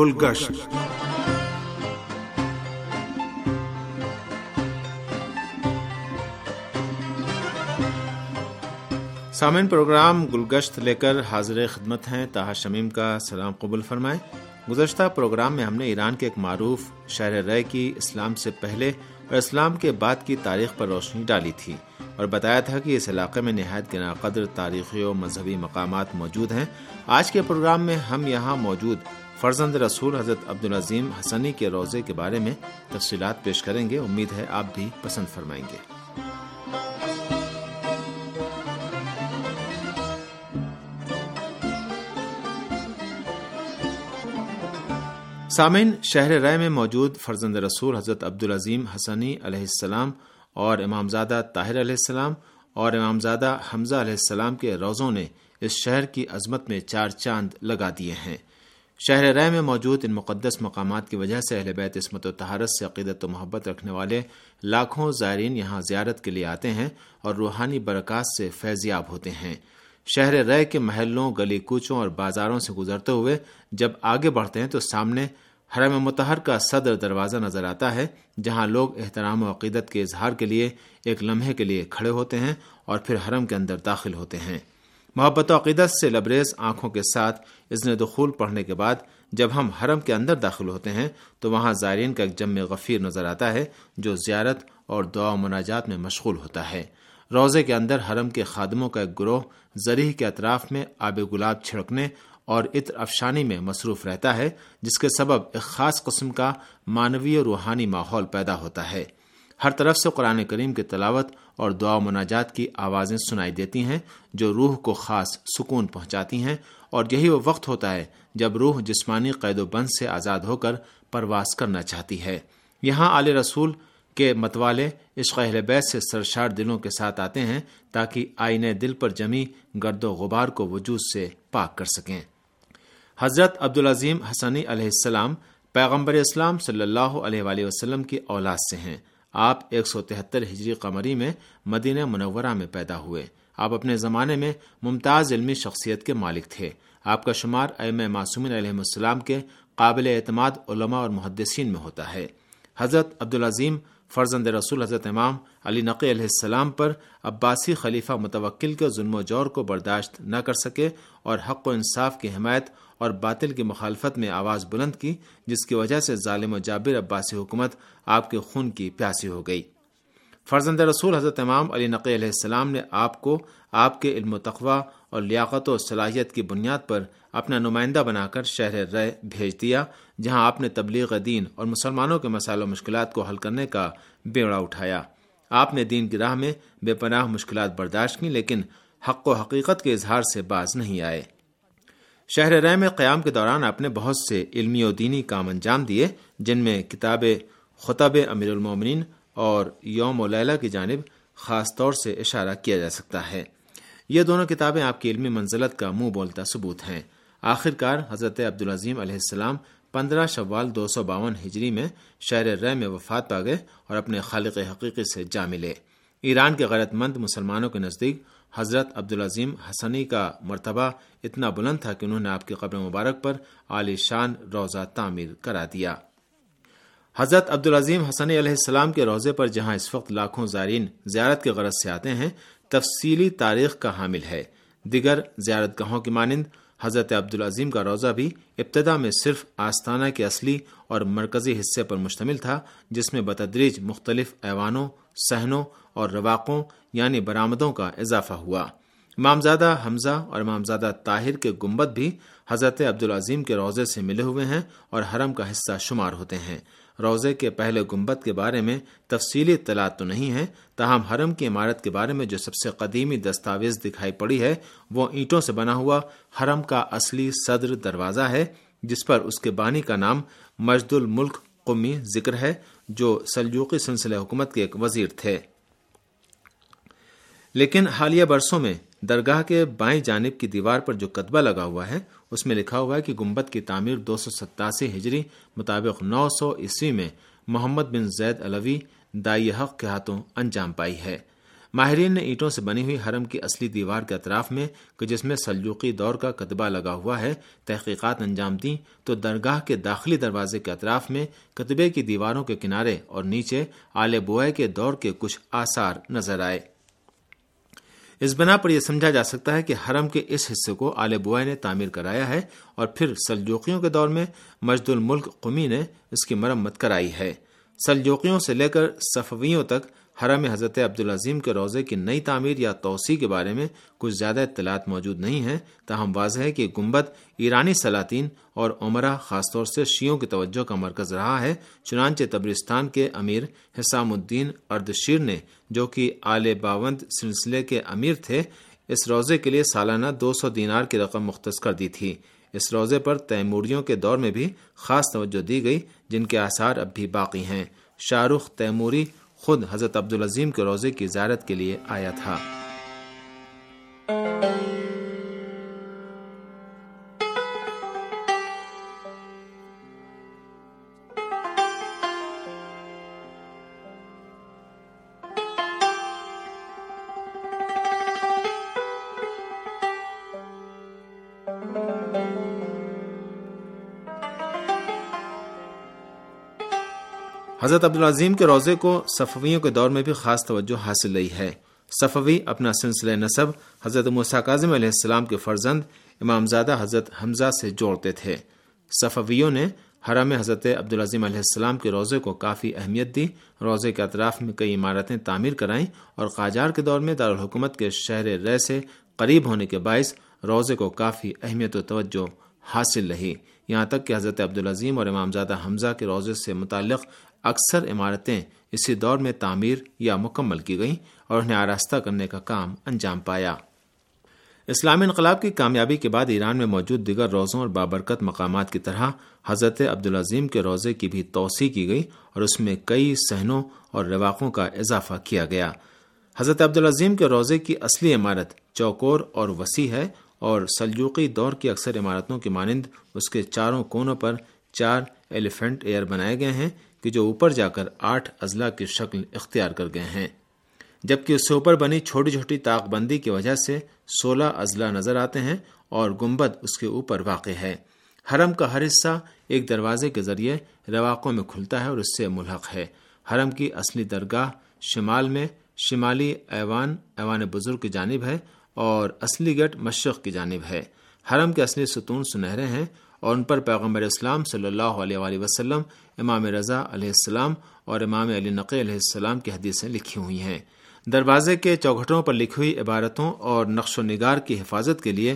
گلگشت. سامعین، پروگرام گلگشت لے کر حاضر خدمت ہیں. طاہر شمیم کا سلام قبول فرمائیں. گزشتہ پروگرام میں ہم نے ایران کے ایک معروف شہر رے کی اسلام سے پہلے اور اسلام کے بعد کی تاریخ پر روشنی ڈالی تھی اور بتایا تھا کہ اس علاقے میں نہایت گراں قدر تاریخی و مذہبی مقامات موجود ہیں. آج کے پروگرام میں ہم یہاں موجود فرزند رسول حضرت عبدالعظیم حسنی کے روضے کے بارے میں تفصیلات پیش کریں گے. امید ہے آپ بھی پسند فرمائیں گے. سامعین، شہر رائے میں موجود فرزند رسول حضرت عبدالعظیم حسنی علیہ السلام اور امامزادہ طاہر علیہ السلام اور امامزادہ حمزہ علیہ السلام کے روضوں نے اس شہر کی عظمت میں چار چاند لگا دیے ہیں. شہر رائے میں موجود ان مقدس مقامات کی وجہ سے اہل بیت عصمت و طہارت سے عقیدت و محبت رکھنے والے لاکھوں زائرین یہاں زیارت کے لیے آتے ہیں اور روحانی برکات سے فیض یاب ہوتے ہیں. شہر رائے کے محلوں، گلی کوچوں اور بازاروں سے گزرتے ہوئے جب آگے بڑھتے ہیں تو سامنے حرم مطہر کا صدر دروازہ نظر آتا ہے، جہاں لوگ احترام و عقیدت کے اظہار کے لیے ایک لمحے کے لیے کھڑے ہوتے ہیں اور پھر حرم کے اندر داخل ہوتے ہیں. محبت و عقیدت سے لبریز آنکھوں کے ساتھ اذن دخول پڑھنے کے بعد جب ہم حرم کے اندر داخل ہوتے ہیں تو وہاں زائرین کا ایک جمع غفیر نظر آتا ہے جو زیارت اور دعا و مناجات میں مشغول ہوتا ہے. روضے کے اندر حرم کے خادموں کا ایک گروہ زرعی کے اطراف میں آب گلاب چھڑکنے اور عطر افشانی میں مصروف رہتا ہے، جس کے سبب ایک خاص قسم کا معنوی و روحانی ماحول پیدا ہوتا ہے. ہر طرف سے قرآن کریم کی تلاوت اور دعا و مناجات کی آوازیں سنائی دیتی ہیں جو روح کو خاص سکون پہنچاتی ہیں، اور یہی وہ وقت ہوتا ہے جب روح جسمانی قید و بند سے آزاد ہو کر پرواز کرنا چاہتی ہے. یہاں آل رسول کے متوالے عشق اہل بیت سے سرشار دلوں کے ساتھ آتے ہیں تاکہ آئینہ دل پر جمی گرد و غبار کو وجود سے پاک کر سکیں. حضرت عبدالعظیم حسنی علیہ السلام پیغمبر اسلام صلی اللہ علیہ وآلہ وسلم کی اولاد سے ہیں. آپ 173 ہجری قمری میں مدینہ منورہ میں پیدا ہوئے. آپ اپنے زمانے میں ممتاز علمی شخصیت کے مالک تھے. آپ کا شمار ائمہ معصومین علیہ السلام کے قابل اعتماد علماء اور محدثین میں ہوتا ہے. حضرت عبدالعظیم فرزند رسول حضرت امام علی نقی علیہ السلام پر عباسی خلیفہ متوکل کے ظلم و جور کو برداشت نہ کر سکے اور حق و انصاف کی حمایت اور باطل کی مخالفت میں آواز بلند کی، جس کی وجہ سے ظالم و جابر عباسی حکومت آپ کے خون کی پیاسی ہو گئی. فرزند رسول حضرت امام علی نقی علیہ السلام نے آپ کو آپ کے علم و تقویٰ اور لیاقت و صلاحیت کی بنیاد پر اپنا نمائندہ بنا کر شہر رے بھیج دیا، جہاں آپ نے تبلیغ دین اور مسلمانوں کے مسائل و مشکلات کو حل کرنے کا بیڑا اٹھایا. آپ نے دین کی راہ میں بے پناہ مشکلات برداشت کی، لیکن حق و حقیقت کے اظہار سے باز نہیں آئے. شہر رے میں قیام کے دوران آپ نے بہت سے علمی و دینی کام انجام دیے، جن میں کتاب خطب امیر المومنین اور یوم و لیلہ کی جانب خاص طور سے اشارہ کیا جا سکتا ہے. یہ دونوں کتابیں آپ کی علمی منزلت کا منہ بولتا ثبوت ہیں. آخر کار حضرت عبدالعظیم علیہ السلام 15 شوال 252 ہجری میں شہر رے میں وفات پا گئے اور اپنے خالق حقیقی سے جا ملے. ایران کے غیرت مند مسلمانوں کے نزدیک حضرت عبدالعظیم حسنی کا مرتبہ اتنا بلند تھا کہ انہوں نے آپ کی قبر مبارک پر عالی شان روضہ تعمیر کرا دیا. حضرت عبدالعظیم حسنی علیہ السلام کے روضے پر جہاں اس وقت لاکھوں زائرین زیارت کے غرض سے آتے ہیں، تفصیلی تاریخ کا حامل ہے. دیگر زیارت گاہوں کی مانند حضرت عبدالعظیم کا روضہ بھی ابتدا میں صرف آستانہ کے اصلی اور مرکزی حصے پر مشتمل تھا، جس میں بتدریج مختلف ایوانوں، صحنوں اور رواقوں یعنی برآمدوں کا اضافہ ہوا. امامزادہ حمزہ اور امامزادہ طاہر کے گنبد بھی حضرت عبدالعظیم کے روضے سے ملے ہوئے ہیں اور حرم کا حصہ شمار ہوتے ہیں. روضے کے پہلے گنبد کے بارے میں تفصیلی اطلاع تو نہیں ہے، تاہم حرم کی عمارت کے بارے میں جو سب سے قدیمی دستاویز دکھائی پڑی ہے وہ اینٹوں سے بنا ہوا حرم کا اصلی صدر دروازہ ہے، جس پر اس کے بانی کا نام مجد الملک قمی ذکر ہے، جو سلجوقی سلسلہ حکومت کے ایک وزیر تھے. لیکن حالیہ برسوں میں درگاہ کے بائیں جانب کی دیوار پر جو کتبہ لگا ہوا ہے اس میں لکھا ہوا ہے کہ گنبد کی تعمیر 287 ہجری مطابق 900 عیسوی میں محمد بن زید علوی دائی حق کے ہاتھوں انجام پائی ہے. ماہرین نے اینٹوں سے بنی ہوئی حرم کی اصلی دیوار کے اطراف میں کہ جس میں سلجوقی دور کا کتبہ لگا ہوا ہے تحقیقات انجام دیں تو درگاہ کے داخلی دروازے کے اطراف میں کتبے کی دیواروں کے کنارے اور نیچے آل بوئے کے دور کے کچھ آثار نظر آئے۔ اس بنا پر یہ سمجھا جا سکتا ہے کہ حرم کے اس حصے کو آل بوئے نے تعمیر کرایا ہے اور پھر سلجوقیوں کے دور میں مجد الملک قمی نے اس کی مرمت کرائی ہے۔ سلجوقیوں سے لے کر صفویوں تک حرم حضرت عبدالعظیم کے روضے کی نئی تعمیر یا توسیع کے بارے میں کچھ زیادہ اطلاعات موجود نہیں ہیں، تاہم واضح ہے کہ گنبد ایرانی سلاطین اور عمرہ خاص طور سے شیعوں کی توجہ کا مرکز رہا ہے۔ چنانچہ تبرستان کے امیر حسام الدین اردشیر نے، جو کہ آل باوند سلسلے کے امیر تھے، اس روضے کے لیے سالانہ 200 دینار کی رقم مختص کر دی تھی۔ اس روضے پر تیموریوں کے دور میں بھی خاص توجہ دی گئی، جن کے آثار اب بھی باقی ہیں۔ شاہ رخ تیموری خود حضرت عبدالعظیم کے روضے کی زیارت کے لیے آیا تھا۔ حضرت عبدالعظیم کے روضے کو صفویوں کے دور میں بھی خاص توجہ حاصل رہی ہے۔ صفوی اپنا سلسلہ نسب حضرت موسی کاظم علیہ السلام کے فرزند امامزادہ حضرت حمزہ سے جوڑتے تھے۔ صفویوں نے حرم حضرت عبدالعظیم علیہ السلام کے روضے کو کافی اہمیت دی، روضے کے اطراف میں کئی عمارتیں تعمیر کرائیں اور قاجار کے دور میں دارالحکومت کے شہر رے سے قریب ہونے کے باعث روضے کو کافی اہمیت و توجہ حاصل رہی، یہاں تک کہ حضرت عبدالعظیم اور امامزادہ حمزہ کے روضے سے متعلق اکثر عمارتیں اسی دور میں تعمیر یا مکمل کی گئیں اور انہیں آراستہ کرنے کا کام انجام پایا۔ اسلامی انقلاب کی کامیابی کے بعد ایران میں موجود دیگر روضوں اور بابرکت مقامات کی طرح حضرت عبدالعظیم کے روضے کی بھی توسیع کی گئی اور اس میں کئی صحنوں اور رواقوں کا اضافہ کیا گیا۔ حضرت عبدالعظیم کے روضے کی اصلی عمارت چوکور اور وسیع ہے اور سلجوقی دور کی اکثر عمارتوں کی مانند اس کے چاروں کونوں پر 4 ایلیفنٹ ایئر بنائے گئے ہیں کہ جو اوپر جا کر 8 اضلاع کی شکل اختیار کر گئے ہیں، جبکہ اس سے اوپر بنی چھوٹی چھوٹی طاق بندی کی وجہ سے 16 اضلاع نظر آتے ہیں اور گنبد اس کے اوپر واقع ہے۔ حرم کا ہر حصہ ایک دروازے کے ذریعے رواقوں میں کھلتا ہے اور اس سے ملحق ہے۔ حرم کی اصلی درگاہ شمال میں شمالی ایوان بزرگ کی جانب ہے اور اصلی گیٹ مشرق کی جانب ہے۔ حرم کے اصلی ستون سنہرے ہیں اور ان پر پیغمبر اسلام صلی اللہ علیہ وآلہ وسلم، امام رضا علیہ السلام اور امام علی نقی علیہ السلام کی حدیثیں لکھی ہوئی ہیں۔ دروازے کے چوکھٹوں پر لکھی ہوئی عبارتوں اور نقش و نگار کی حفاظت کے لیے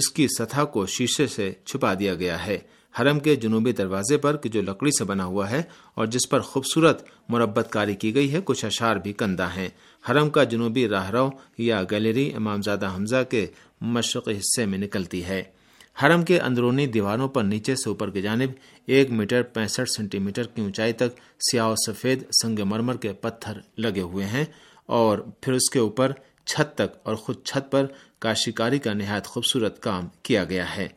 اس کی سطح کو شیشے سے چھپا دیا گیا ہے۔ حرم کے جنوبی دروازے پر کہ جو لکڑی سے بنا ہوا ہے اور جس پر خوبصورت مربت کاری کی گئی ہے، کچھ اشعار بھی کندہ ہیں۔ حرم کا جنوبی راہرو یا گیلری امامزادہ حمزہ کے مشرقی حصے میں نکلتی ہے۔ حرم کے اندرونی دیواروں پر نیچے سے اوپر کی جانب 1.65 میٹر کی اونچائی تک سیاہ و سفید سنگ مرمر کے پتھر لگے ہوئے ہیں اور پھر اس کے اوپر چھت تک اور خود چھت پر کاشیکاری کا نہایت خوبصورت کام کیا گیا ہے۔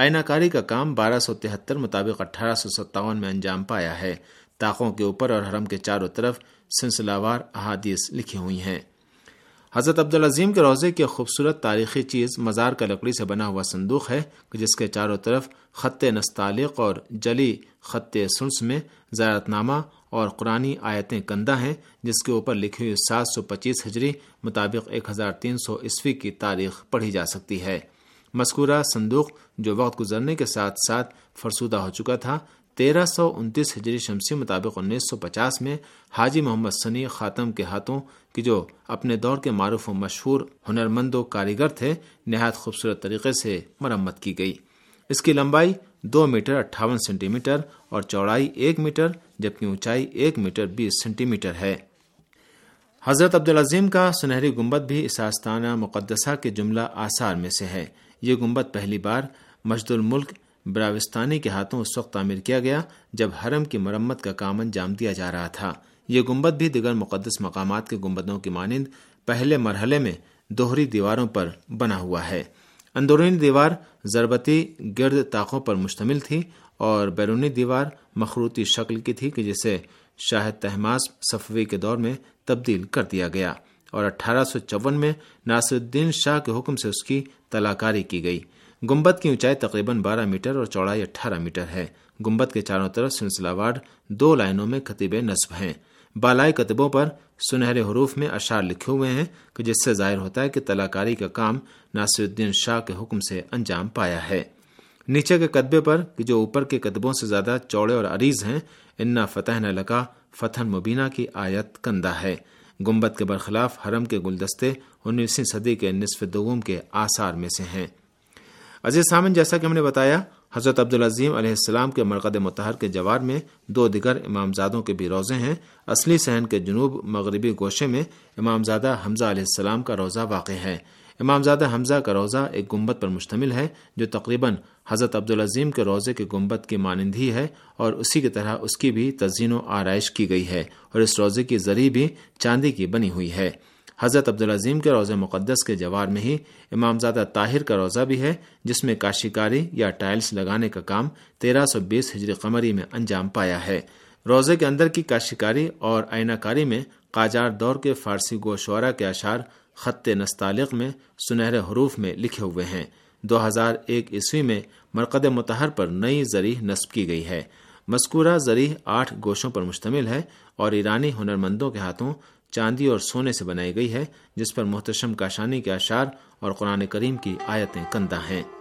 آئینہ کاری کا کام 1273 مطابق 1857 میں انجام پایا ہے۔ طاقوں کے اوپر اور حرم کے چاروں طرف سلسلہ وار احادیث لکھی ہوئی ہیں۔ حضرت عبدالعظیم کے روضے کی خوبصورت تاریخی چیز مزار کا لکڑی سے بنا ہوا صندوق ہے جس کے چاروں طرف خط نستعلیق اور جلی خط سنس میں زیارت نامہ اور قرآنی آیتیں کندہ ہیں، جس کے اوپر لکھی ہوئی 725 ہجری مطابق 1300 عیسوی کی تاریخ پڑھی جا سکتی ہے۔ مذکورہ صندوق جو وقت گزرنے کے ساتھ ساتھ فرسودہ ہو چکا تھا، 1329 ہجری شمسی مطابق 1950 میں حاجی محمد سنی خاتم کے ہاتھوں کی جو اپنے دور کے معروف و مشہور ہنرمند و کاریگر تھے، نہایت خوبصورت طریقے سے مرمت کی گئی۔ اس کی لمبائی 2 میٹر 58 سینٹی میٹر اور چوڑائی 1 میٹر جبکہ اونچائی 1 میٹر 20 سینٹی میٹر ہے۔ حضرت عبدالعظیم کا سنہری گنبد بھی اس آستانہ مقدسہ کے جملہ آثار میں سے ہے۔ یہ گنبد پہلی بار مجد الملک براوستانی کے ہاتھوں اس وقت تعمیر کیا گیا جب حرم کی مرمت کا کام انجام دیا جا رہا تھا۔ یہ گنبد بھی دیگر مقدس مقامات کے گنبدوں کی مانند پہلے مرحلے میں دوہری دیواروں پر بنا ہوا ہے۔ اندرونی دیوار ضربتی گرد طاقوں پر مشتمل تھی اور بیرونی دیوار مخروطی شکل کی تھی کہ جسے شاہ تہماسپ صفوی کے دور میں تبدیل کر دیا گیا۔ اور 1854 میں ناصر الدین شاہ کے حکم سے اس کی تلاکاری کی گئی۔ گنبد کی اونچائی تقریباً 12 میٹر اور چوڑائی 18 میٹر ہے۔ گنبد کے چاروں طرف سلسلہ وار 2 لائنوں میں کتیب نصب ہیں۔ بالائی کتبوں پر سنہرے حروف میں اشعار لکھے ہوئے ہیں کہ جس سے ظاہر ہوتا ہے کہ تلاکاری کا کام ناصر الدین شاہ کے حکم سے انجام پایا ہے۔ نیچے کے کتبے پر جو اوپر کے کتبوں سے زیادہ چوڑے اور عریض ہیں، انا فتحنا لک فتح مبینہ کی آیت کندہ ہے۔ گنبد کے برخلاف حرم کے گلدستے 19ویں صدی کے نصف دوم کے آثار میں سے ہیں۔ عزیز سامن، جیسا کہ ہم نے بتایا، حضرت عبدالعظیم علیہ السلام کے مرقد مطہر کے جوار میں 2 دیگر امامزادوں کے بھی روزے ہیں۔ اصلی صحن کے جنوب مغربی گوشے میں امامزادہ حمزہ علیہ السلام کا روزہ واقع ہے۔ امامزادہ حمزہ کا روزہ ایک گنبد پر مشتمل ہے جو تقریباً حضرت عبدالعظیم کے روزے کے گنبد کی مانند ہی ہے، اور اسی کی طرح اس کی بھی تزئین و آرائش کی گئی ہے، اور اس روزے کی زری بھی چاندی کی بنی ہوئی ہے۔ حضرت عبدالعظیم کے روزہ مقدس کے جوار میں ہی امامزادہ طاہر کا روزہ بھی ہے، جس میں کاشیکاری یا ٹائلز لگانے کا کام 1320 ہجری قمری میں انجام پایا ہے۔ روزے کے اندر کی کاشیکاری اور آئینہ کاری میں قاجار دور کے فارسی گو شعرا کے اشعار خط نستعلق میں سنہرے حروف میں لکھے ہوئے ہیں۔ 2001 عیسوی میں مرقد مطہر پر نئی زری نصب کی گئی ہے۔ مذکورہ زری 8 گوشوں پر مشتمل ہے اور ایرانی ہنرمندوں کے ہاتھوں چاندی اور سونے سے بنائی گئی ہے، جس پر محتشم کاشانی کے اشعار اور قرآن کریم کی آیتیں کندہ ہیں۔